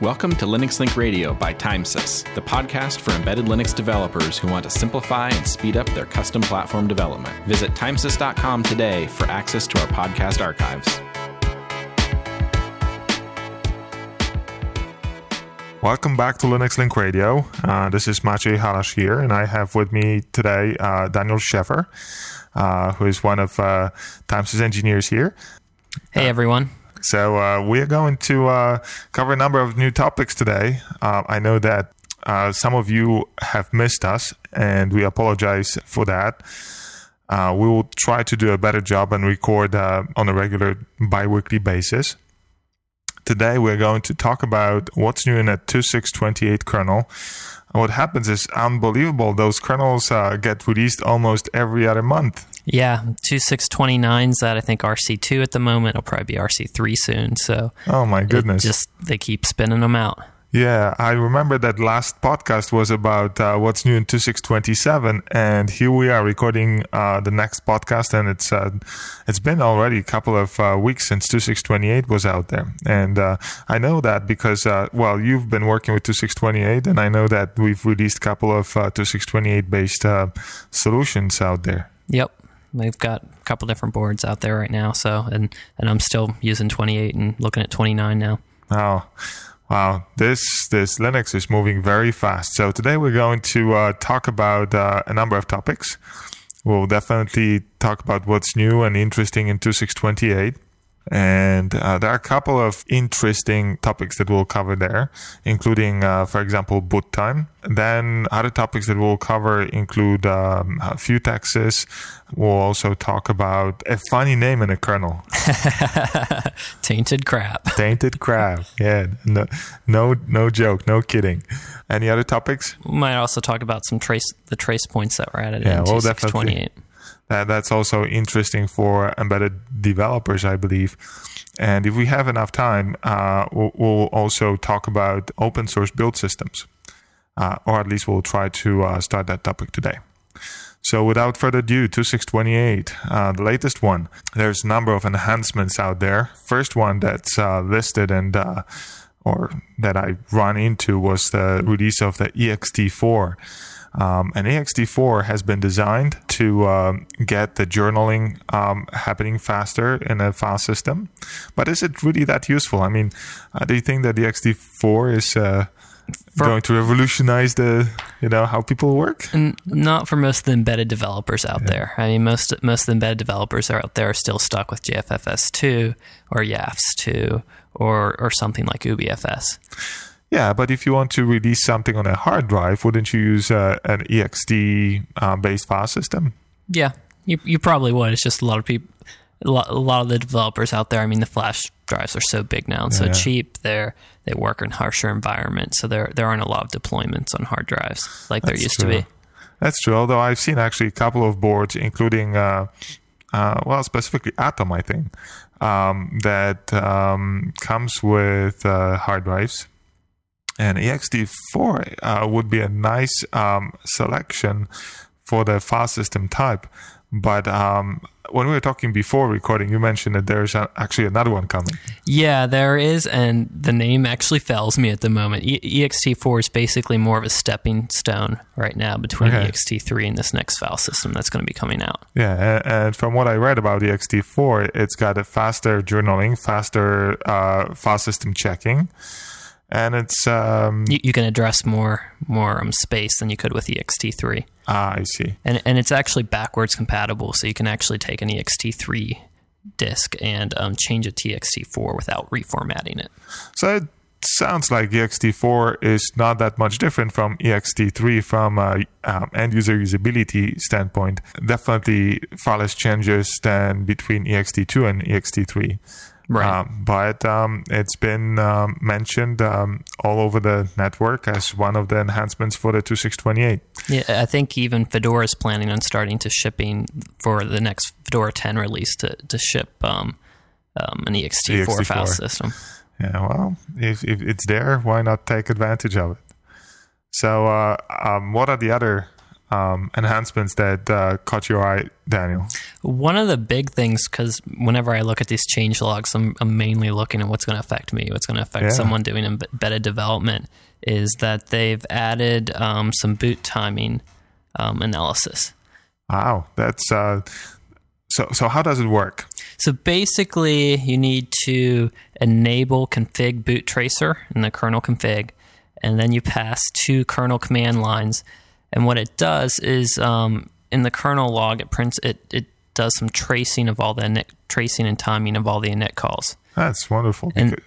Welcome to Linux Link Radio by TimeSys, the podcast for embedded Linux developers who want to simplify and speed up their custom platform development. Visit timesys.com today for access to our podcast archives. Welcome back to Linux Link Radio. This is Maciej Harash here, and I have with me today Daniel Scheffer, who is one of TimeSys engineers here. Hey, everyone. So we are going to cover a number of new topics today. I know that some of you have missed us, and we apologize for that. We will try to do a better job and record on a regular bi-weekly basis. Today, we're going to talk about what's new in a 2.6.28 kernel. And what happens is unbelievable. Those kernels get released almost every other month. Yeah, 2.6.29's that I think RC2 at the moment. It'll probably be RC3 soon. So oh my goodness, they keep spinning them out. Yeah, I remember that last podcast was about what's new in 2.6.27, and here we are recording the next podcast, and it's been already a couple of weeks since 2.6.28 was out there. And I know that because, well, you've been working with 2.6.28, and I know that we've released a couple of 2.6.28-based solutions out there. Yep. They've got a couple different boards out there right now, so and I'm still using 28 and looking at 29 now. Oh. Wow, this Linux is moving very fast. So today we're going to talk about a number of topics. We'll definitely talk about what's new and interesting in 2.6.28. And there are a couple of interesting topics that we'll cover there, including, for example, boot time. Then other topics that we'll cover include Futexes. We'll also talk about a funny name in a kernel. Tainted crap. Tainted crap. Yeah. No joke. No kidding. Any other topics? We might also talk about some trace points that were added in 2.6.28. That's also interesting for embedded developers, I believe. And if we have enough time, we'll also talk about open source build systems, or at least we'll try to start that topic today. So without further ado, 2.6.28, the latest one. There's a number of enhancements out there. First one that's listed and or that I run into was the release of the ext4. And ext4 has been designed to get the journaling happening faster in a file system. But is it really that useful? I mean, do you think that ext4 is going to revolutionize how people work? Not for most of the embedded developers out there. I mean, most of the embedded developers are out there still stuck with JFFS2 or YAFFS2 or something like UBIFS. Yeah, but if you want to release something on a hard drive, wouldn't you use an ext-based file system? Yeah, you probably would. It's just a lot of people, a lot of the developers out there. I mean, the flash drives are so big now and so cheap. They work in harsher environments, so there aren't a lot of deployments on hard drives like there used to be. That's true. Although I've seen actually a couple of boards, including specifically Atom, I think, that comes with hard drives. And ext4 would be a nice selection for the file system type. But when we were talking before recording, you mentioned that there's actually another one coming. Yeah, there is. And the name actually fails me at the moment. ext4 is basically more of a stepping stone right now between ext3 and this next file system that's going to be coming out. Yeah. And from what I read about ext4, it's got a faster journaling, faster file system checking. And it's you can address more space than you could with ext3. Ah, I see. And it's actually backwards compatible, so you can actually take an ext3 disk and change it to ext4 without reformatting it. So it sounds like ext4 is not that much different from ext3 from a end user usability standpoint. Definitely far less changes than between ext2 and ext3. Right. But it's been mentioned all over the network as one of the enhancements for the 2.6.28. Yeah, I think even Fedora is planning on starting to shipping for the next Fedora 10 release to ship an ext4 file system. Yeah, well, if it's there, why not take advantage of it? So what are the other enhancements that caught your eye, Daniel? One of the big things, because whenever I look at these change logs, I'm mainly looking at what's going to affect me, what's going to affect someone doing embedded development, is that they've added some boot timing analysis. Wow, that's so how does it work? So basically, you need to enable config boot tracer in the kernel config, and then you pass two kernel command lines. And what it does is, in the kernel log, it prints it does some tracing of all the init, tracing and timing of all the init calls. That's wonderful. And,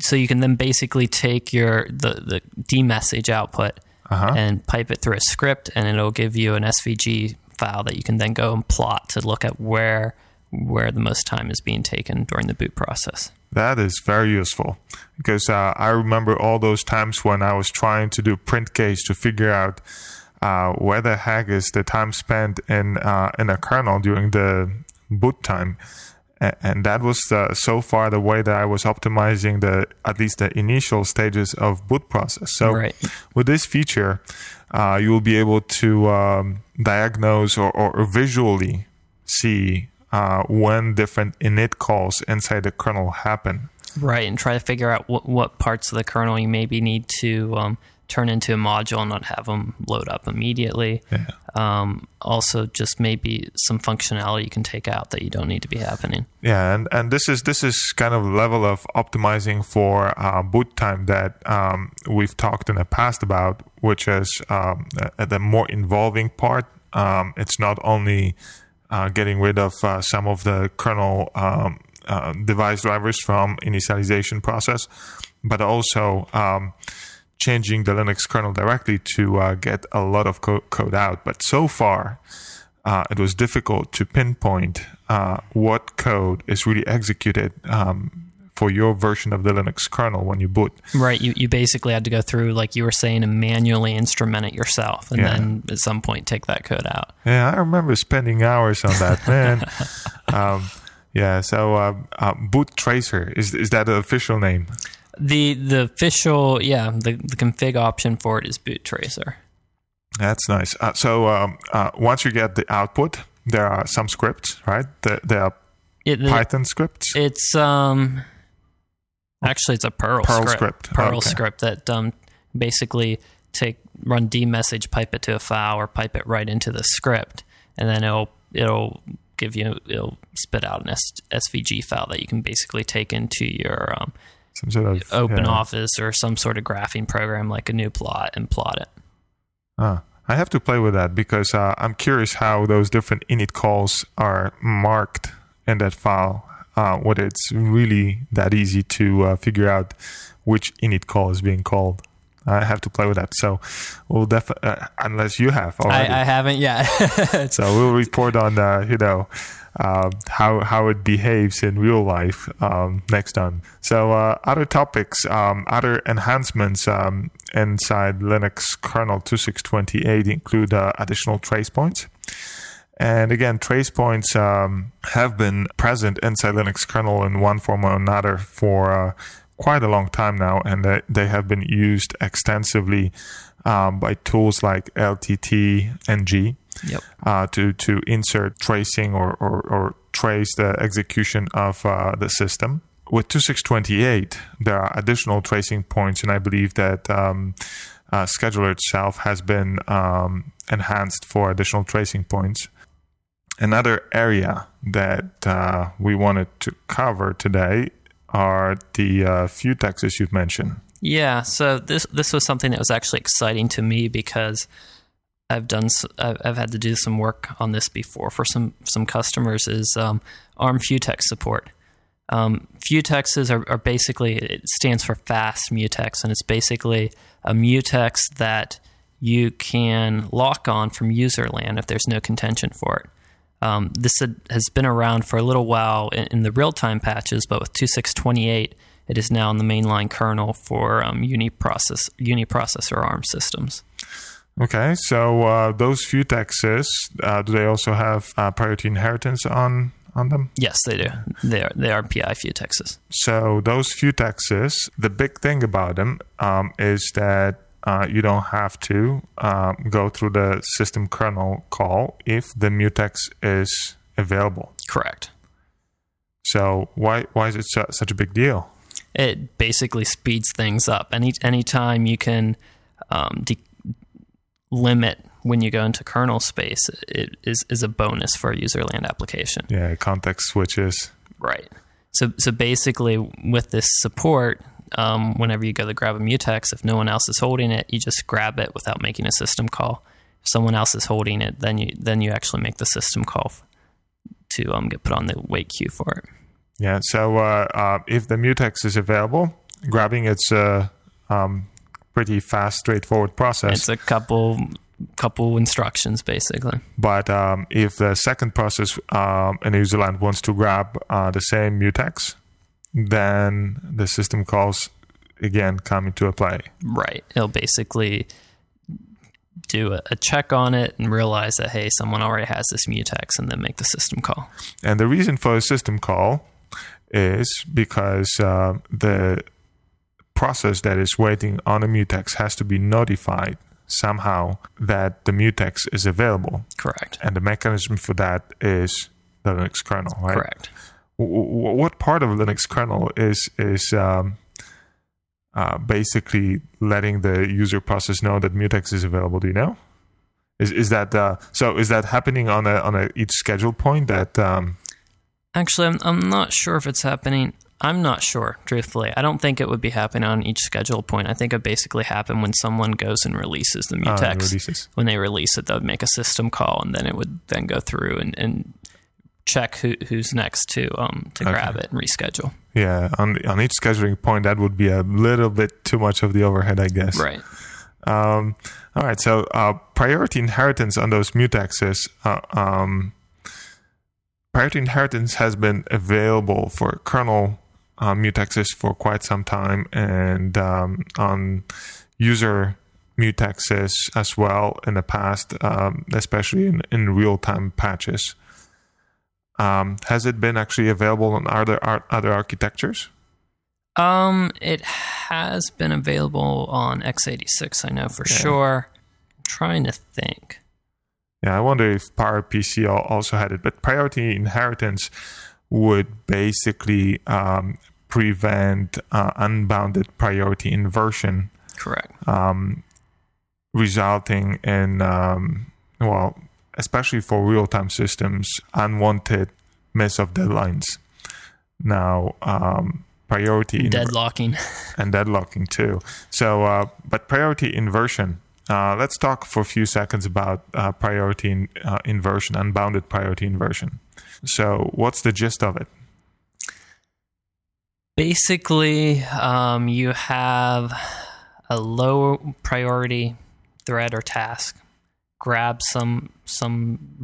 so you can then basically take the D message output and pipe it through a script, and it'll give you an SVG file that you can then go and plot to look at where the most time is being taken during the boot process. That is very useful, because I remember all those times when I was trying to do print case to figure out where the heck is the time spent in a kernel during the boot time. And that was so far the way that I was optimizing at least the initial stages of boot process. So with this feature, you will be able to diagnose or visually see when different init calls inside the kernel happen. Right, and try to figure out what parts of the kernel you maybe need to turn into a module and not have them load up immediately. Yeah. Also, just maybe some functionality you can take out that you don't need to be happening. Yeah, and this is kind of level of optimizing for boot time that we've talked in the past about, which is the more involving part. It's not only getting rid of some of the kernel device drivers from initialization process, but also changing the Linux kernel directly to get a lot of code out. But so far, it was difficult to pinpoint what code is really executed for your version of the Linux kernel when you boot. Right. You basically had to go through, like you were saying, and manually instrument it yourself, and then at some point take that code out. Yeah, I remember spending hours on that, man. Boot tracer, is that the official name? The official, the config option for it is boot tracer. That's nice. Once you get the output, there are some scripts, right? There are Python scripts. It's actually it's a Perl script. Script that basically run D message, pipe it to a file, or pipe it right into the script, and then it'll give you, it'll spit out an SVG file that you can basically take into your some sort of Open Office or some sort of graphing program like a new plot and plot it. I have to play with that, because I'm curious how those different init calls are marked in that file, whether it's really that easy to figure out which init call is being called. I have to play with that. So we'll unless you have already. I haven't yet. So we'll report on how it behaves in real life next time. So other topics, other enhancements inside Linux kernel 2628 include additional trace points. And again, trace points have been present inside Linux kernel in one form or another for quite a long time now, and they have been used extensively by tools like LTTng to insert tracing or trace the execution of the system. With 2628, there are additional tracing points, and I believe that scheduler itself has been enhanced for additional tracing points. Another area that we wanted to cover today are the Futexes you've mentioned. Yeah, so this was something that was actually exciting to me, because I've had to do some work on this before for some customers, is ARM Futex support. Futexes are basically, it stands for fast mutex, and it's basically a mutex that you can lock on from user land if there's no contention for it. This has been around for a little while in the real-time patches, but with 2628, it is now in the mainline kernel for uniprocessor ARM systems. Okay, so those Futexes, do they also have priority inheritance on them? Yes, they do. They are PI Futexes. So those Futexes, the big thing about them is that you don't have to go through the system kernel call if the mutex is available. Correct. So why is it such a big deal? It basically speeds things up. Any time you can limit when you go into kernel space, it is a bonus for a userland application. Yeah, context switches. Right. So basically, with this support, whenever you go to grab a mutex, if no one else is holding it, you just grab it without making a system call. If someone else is holding it, then you actually make the system call to get put on the wait queue for it. Yeah. So if the mutex is available, grabbing it's a pretty fast, straightforward process. It's a couple instructions basically. But if the second process in userland wants to grab the same mutex, then the system calls again come into play. Right. It'll basically do a check on it and realize that, hey, someone already has this mutex, and then make the system call. And the reason for a system call is because the process that is waiting on a mutex has to be notified somehow that the mutex is available. Correct. And the mechanism for that is the Linux kernel, right? Correct. What part of Linux kernel is basically letting the user process know that mutex is available? Do you know? Is that happening on each schedule point? That actually, I'm not sure if it's happening. I'm not sure, truthfully. I don't think it would be happening on each schedule point. I think it basically happen when someone goes and releases the mutex. When they release it, they would make a system call, and then it would then go through and check who's next to grab it and reschedule. Yeah, on each scheduling point, that would be a little bit too much of the overhead, I guess. Right. All right, so priority inheritance on those mutexes. Priority inheritance has been available for kernel mutexes for quite some time, and on user mutexes as well in the past, especially in real-time patches. Has it been actually available on other architectures? It has been available on x86, I know for sure. I'm trying to think. Yeah, I wonder if PowerPC also had it. But priority inheritance would basically prevent unbounded priority inversion. Correct. Resulting in, especially for real-time systems, unwanted mess of deadlines. Now, priority... deadlocking. And deadlocking, too. So, but priority inversion. Let's talk for a few seconds about priority inversion, unbounded priority inversion. So, what's the gist of it? Basically, you have a low priority thread or task grab some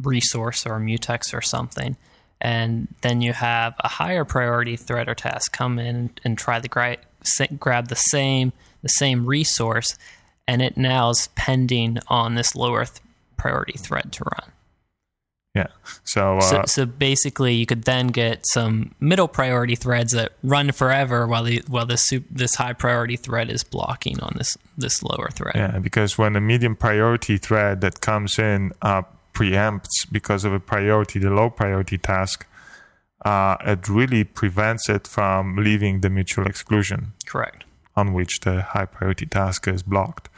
resource or a mutex or something, and then you have a higher priority thread or task come in and try to grab the same resource, and it now is pending on this lower priority thread to run. Yeah. So basically, you could then get some middle priority threads that run forever while this high priority thread is blocking on this lower thread. Yeah, because when a medium priority thread that comes in preempts because of the low priority task, it really prevents it from leaving the mutual exclusion. Correct. On which the high priority task is blocked.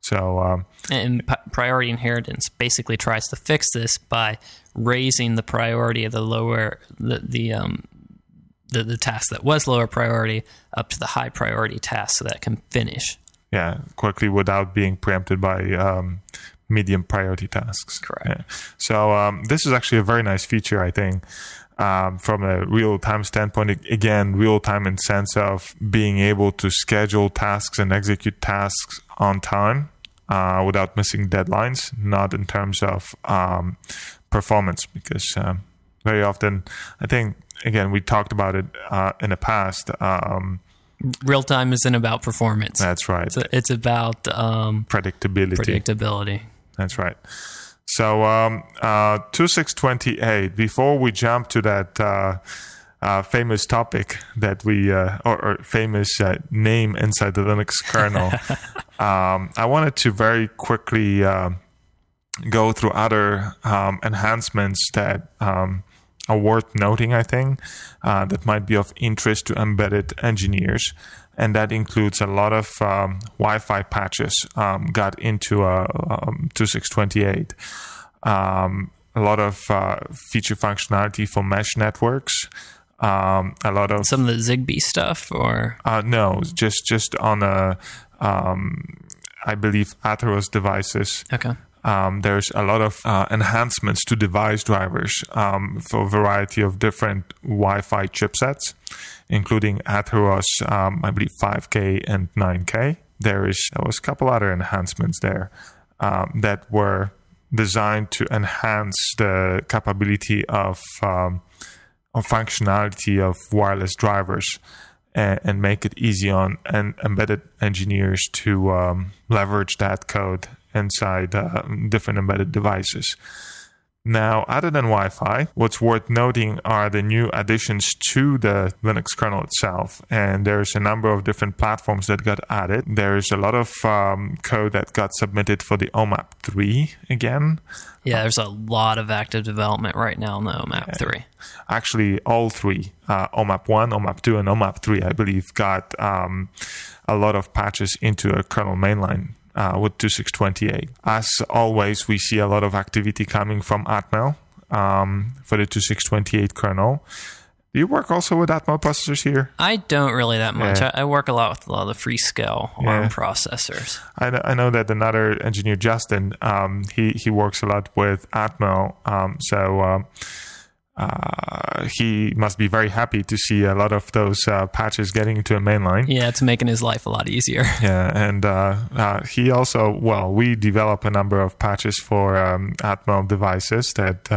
So, and priority inheritance basically tries to fix this by raising the priority of the task that was lower priority up to the high priority task, so that it can finish. Yeah, quickly without being preempted by medium priority tasks. Correct. Yeah. So this is actually a very nice feature, I think. From a real-time standpoint, again, real-time in sense of being able to schedule tasks and execute tasks on time without missing deadlines, not in terms of performance, because very often, I think, again, we talked about it in the past. Real-time isn't about performance. That's right. It's about predictability. That's right. So 2628, before we jump to that famous topic that we, or famous name inside the Linux kernel, I wanted to very quickly go through other enhancements that are worth noting, I think, that might be of interest to embedded engineers. And that includes a lot of Wi-Fi patches got into 2.6.28. A lot of feature functionality for mesh networks. A lot of some of the Zigbee stuff, or no, just on a, I believe Atheros devices. Okay. There's a lot of enhancements to device drivers for a variety of different Wi-Fi chipsets, including Atheros, I believe 5K and 9K. There was a couple other enhancements there that were designed to enhance the capability of functionality of wireless drivers and make it easy on embedded engineers to leverage that code inside different embedded devices. Now, other than Wi-Fi, what's worth noting are the new additions to the Linux kernel itself. And there's a number of different platforms that got added. There's a lot of code that got submitted for the OMAP 3 again. Yeah, there's a lot of active development right now on the OMAP 3. Actually, all three, OMAP 1, OMAP 2, and OMAP 3, I believe, got a lot of patches into a kernel mainline. With 2.6.28. As always, we see a lot of activity coming from Atmel for the 2.6.28 kernel. Do you work also with Atmel processors here? I don't really that much. Yeah. I work a lot with a lot of the Freescale ARM processors. I know that another engineer, Justin, he works a lot with Atmel. He must be very happy to see a lot of those patches getting into a mainline. Yeah, it's making his life a lot easier. Yeah, and he also, we develop a number of patches for Atmel devices that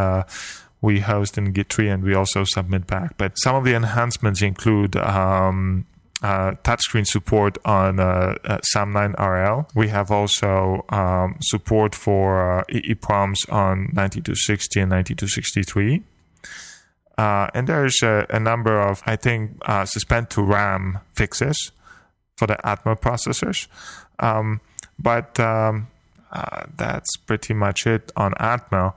we host in Git3 and we also submit back. But some of the enhancements include touchscreen support on sam9rl. We have also support for EEPROMs on 9260 and 9263. And there's a number of, I think, suspend to RAM fixes for the Atmel processors. That's pretty much it on Atmel.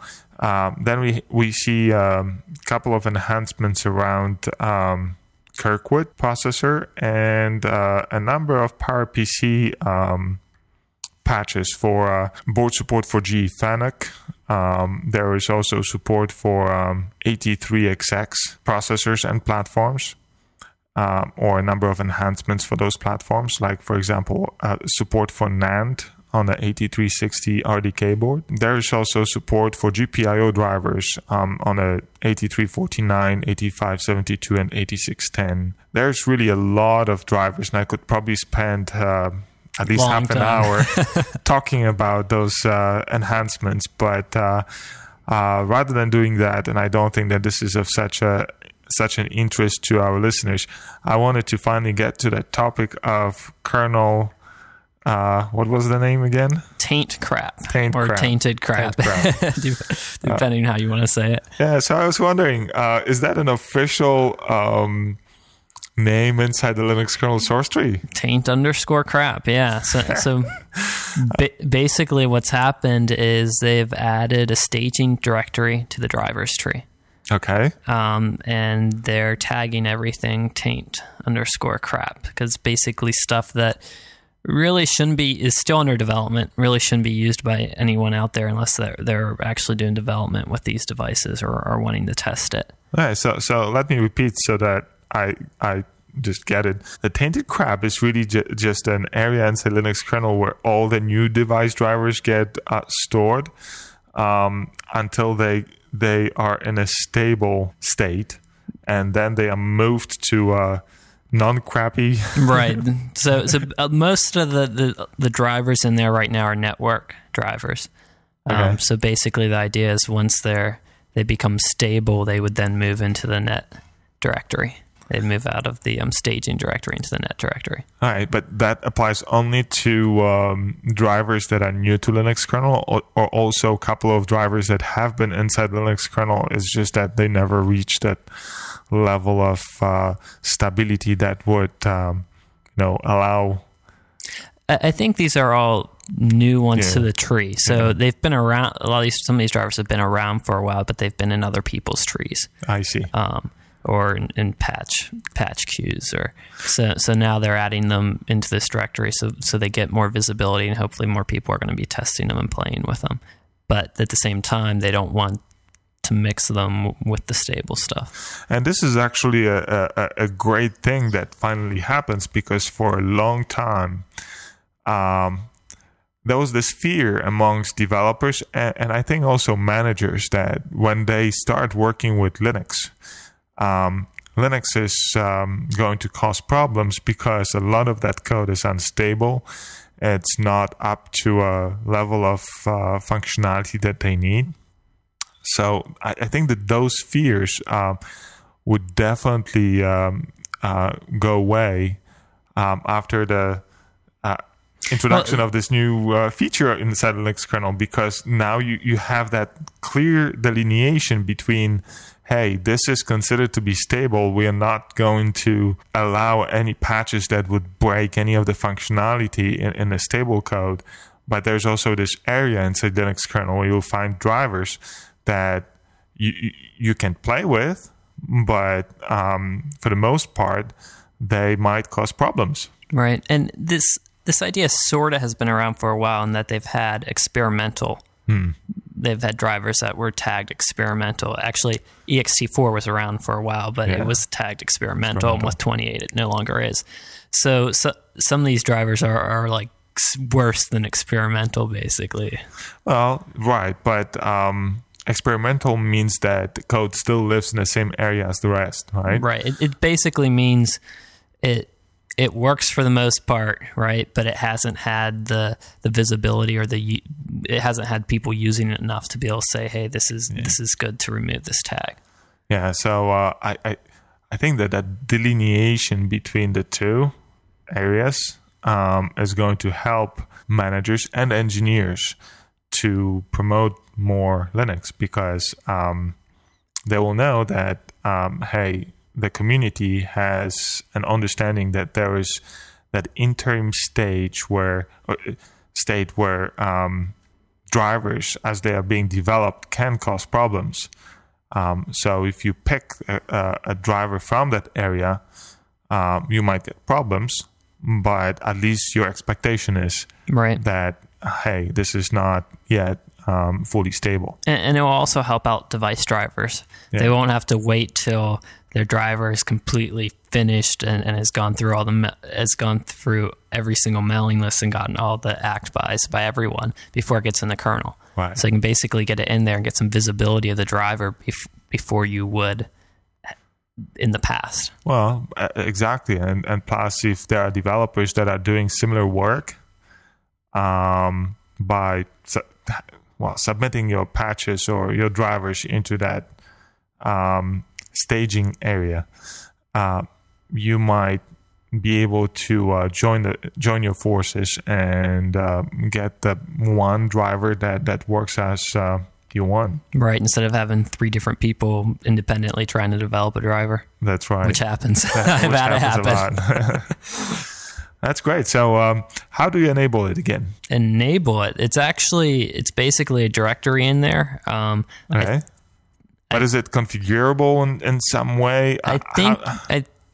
Then we see a couple of enhancements around Kirkwood processor and a number of PowerPC patches for board support for GE FANUC. There is also support for AT3XX processors and platforms, or a number of enhancements for those platforms, like, for example, support for NAND on the AT360 RDK board. There is also support for GPIO drivers on the AT349, AT572, and AT610. There's really a lot of drivers, and I could probably spend at least half an hour talking about those enhancements. But rather than doing that, and I don't think that this is of such an interest to our listeners, I wanted to finally get to the topic of kernel. What was the name again? Tainted crap. Depending on how you want to say it. Yeah, so I was wondering, is that an official name inside the Linux kernel source tree? Taint_crap. Yeah. Basically what's happened is they've added a staging directory to the drivers tree. Okay. And they're tagging everything taint_crap, because basically stuff that really shouldn't be, is still under development, really shouldn't be used by anyone out there unless they're actually doing development with these devices or are wanting to test it. All right. So let me repeat so that I just get it. The tainted crap is really just an area inside Linux kernel where all the new device drivers get stored until they are in a stable state, and then they are moved to non-crappy. Right. So most of the drivers in there right now are network drivers. Okay. So basically, the idea is once they become stable, they would then move into the net directory. They'd move out of the staging directory into the net directory. All right, but that applies only to drivers that are new to Linux kernel, or also a couple of drivers that have been inside Linux kernel. It's just that they never reached that level of stability that would allow. I think these are all new ones to the tree. So they've been around. A lot of these, some of these drivers have been around for a while, but they've been in other people's trees. I see. Or in patch queues, or so now they're adding them into this directory, so they get more visibility, and hopefully more people are going to be testing them and playing with them. But at the same time, they don't want to mix them with the stable stuff. And this is actually a great thing that finally happens, because for a long time, there was this fear amongst developers and I think also managers that when they start working with Linux, Linux is going to cause problems because a lot of that code is unstable. It's not up to a level of functionality that they need. So I think that those fears would definitely go away after the introduction of this new feature inside the Linux kernel, because now you have that clear delineation between, hey, this is considered to be stable. We are not going to allow any patches that would break any of the functionality in the stable code. But there's also this area inside the Linux kernel where you'll find drivers that you can play with, but for the most part, they might cause problems. Right. And this idea sort of has been around for a while, in that they've had experimental. They've had drivers that were tagged experimental. Actually, ext4 was around for a while, but it was tagged experimental, and with 28, it no longer is. So some of these drivers are like worse than experimental, basically. Well, right, but experimental means that the code still lives in the same area as the rest, right? Right. It basically means it works for the most part, right? But it hasn't had the visibility, or it hasn't had people using it enough to be able to say, hey, this is good to remove this tag. Yeah, so I think that delineation between the two areas is going to help managers and engineers to promote more Linux, because they will know that, hey, the community has an understanding that there is that interim state where drivers, as they are being developed, can cause problems. So if you pick a driver from that area, you might get problems, but at least your expectation is that, hey, this is not yet fully stable. And it will also help out device drivers. Yeah. They won't have to wait till their driver is completely finished and has gone through every single mailing list and gotten all the act buys by everyone before it gets in the kernel. Right. So you can basically get it in there and get some visibility of the driver before you would in the past. Well, exactly. And plus, if there are developers that are doing similar work by submitting your patches or your drivers into that staging area, you might be able to join your forces and get the one driver that works as you want. Right, instead of having three different people independently trying to develop a driver. That's right. Which happens. I've had it happen. That's great. So how do you enable it again? Enable it. It's basically a directory in there. Okay. But is it configurable in some way? I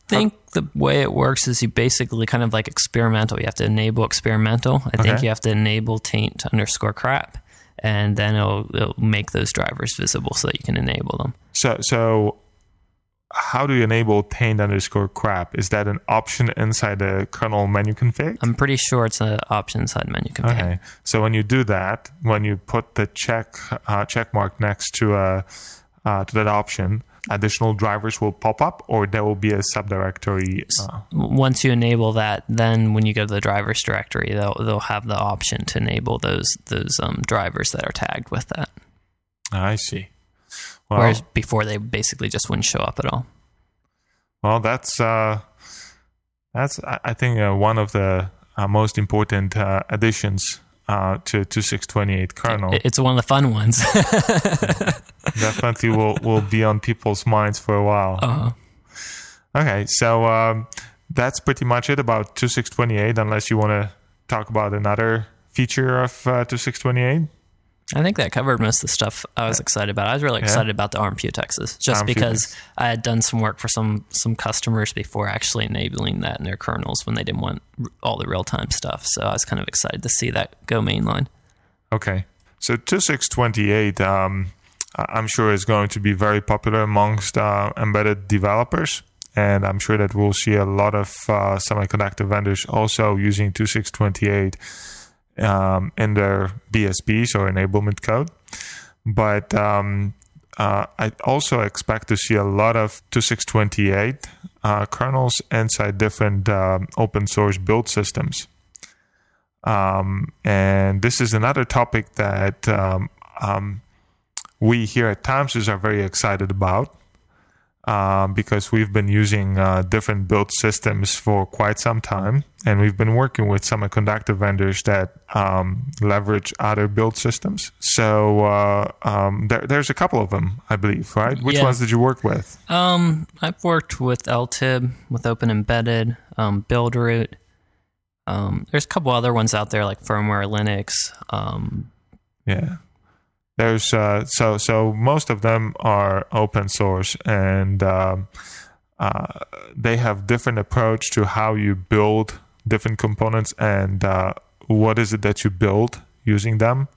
think the way it works is you basically kind of like experimental. You have to enable experimental. I think you have to enable taint_crap, and then it'll make those drivers visible so that you can enable them. So how do you enable taint_crap? Is that an option inside the kernel menu config? I'm pretty sure it's an option inside menu config. Okay. So when you do that, when you put the check mark next to that option, additional drivers will pop up, or there will be a subdirectory. Once you enable that, then when you go to the drivers directory, they'll have the option to enable those drivers that are tagged with that. I see. Well, whereas before, they basically just wouldn't show up at all. Well, that's I think one of the most important additions to 6.28 kernel. It's one of the fun ones. Definitely will be on people's minds for a while. Uh-huh. Okay, so that's pretty much it about 2.6.28, unless you want to talk about another feature of 2.6.28. I think that covered most of the stuff I was excited about. I was really excited about the ARM Futexes, just because I had done some work for some customers before actually enabling that in their kernels when they didn't want all the real-time stuff. So I was kind of excited to see that go mainline. Okay. So 2.6.28, I'm sure is going to be very popular amongst embedded developers. And I'm sure that we'll see a lot of semiconductor vendors also using 2.6.28 in their BSPs or enablement code. But I also expect to see a lot of 2.6.28 kernels inside different open source build systems. And this is another topic that we here at TimeSys are very excited about. Because we've been using different build systems for quite some time, and we've been working with semiconductor vendors that leverage other build systems. So there's a couple of them, I believe, right? Which ones did you work with? I've worked with LTIB, with Open Embedded, Buildroot. There's a couple other ones out there like Firmware Linux. There's so most of them are open source, and they have different approach to how you build different components and what is it that you build using them.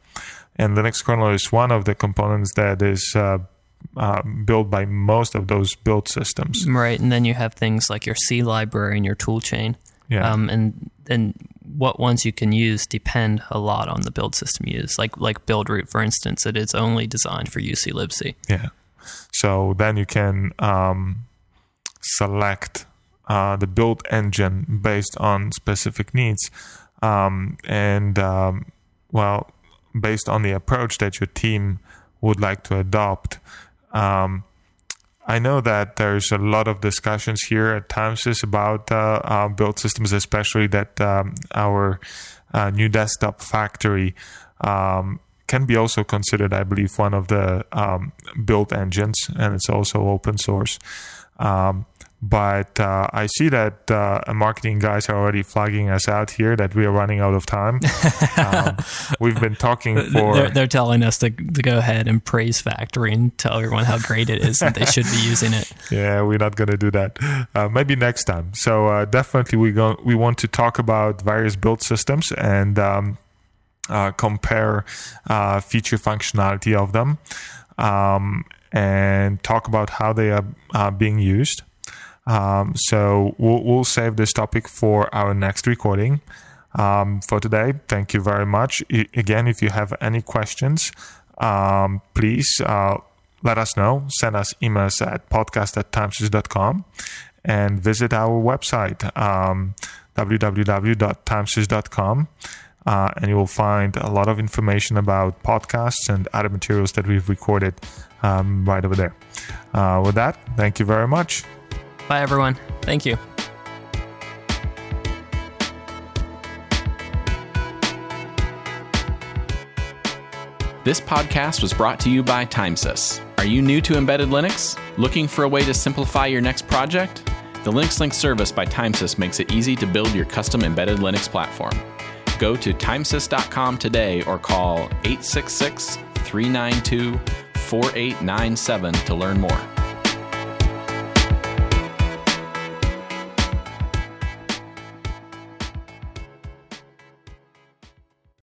And Linux kernel is one of the components that is built by most of those build systems. Right, and then you have things like your C library and your toolchain. Yeah. And what ones you can use depend a lot on the build system you use. Like Buildroot, for instance, it is only designed for UClibc. Yeah. So then you can select the build engine based on specific needs and based on the approach that your team would like to adopt. I know that there's a lot of discussions here at TimeSys about build systems, especially that our new desktop factory can be also considered, I believe, one of the build engines, and it's also open source. But I see that marketing guys are already flagging us out here that we are running out of time. We've been talking for... They're telling us to go ahead and praise Factory and tell everyone how great it is and they should be using it. Yeah, we're not going to do that. Maybe next time. So definitely we want to talk about various build systems and compare feature functionality of them and talk about how they are being used. So we'll save this topic for our next recording. For today, thank you very much. Again, if you have any questions, please let us know. Send us emails at podcast@timesys.com and visit our website, www.timesys.com. And you will find a lot of information about podcasts and other materials that we've recorded right over there. With that, thank you very much. Bye, everyone. Thank you. This podcast was brought to you by TimeSys. Are you new to embedded Linux? Looking for a way to simplify your next project? The Linux Link service by TimeSys makes it easy to build your custom embedded Linux platform. Go to timesys.com today or call 866-392-4897 to learn more.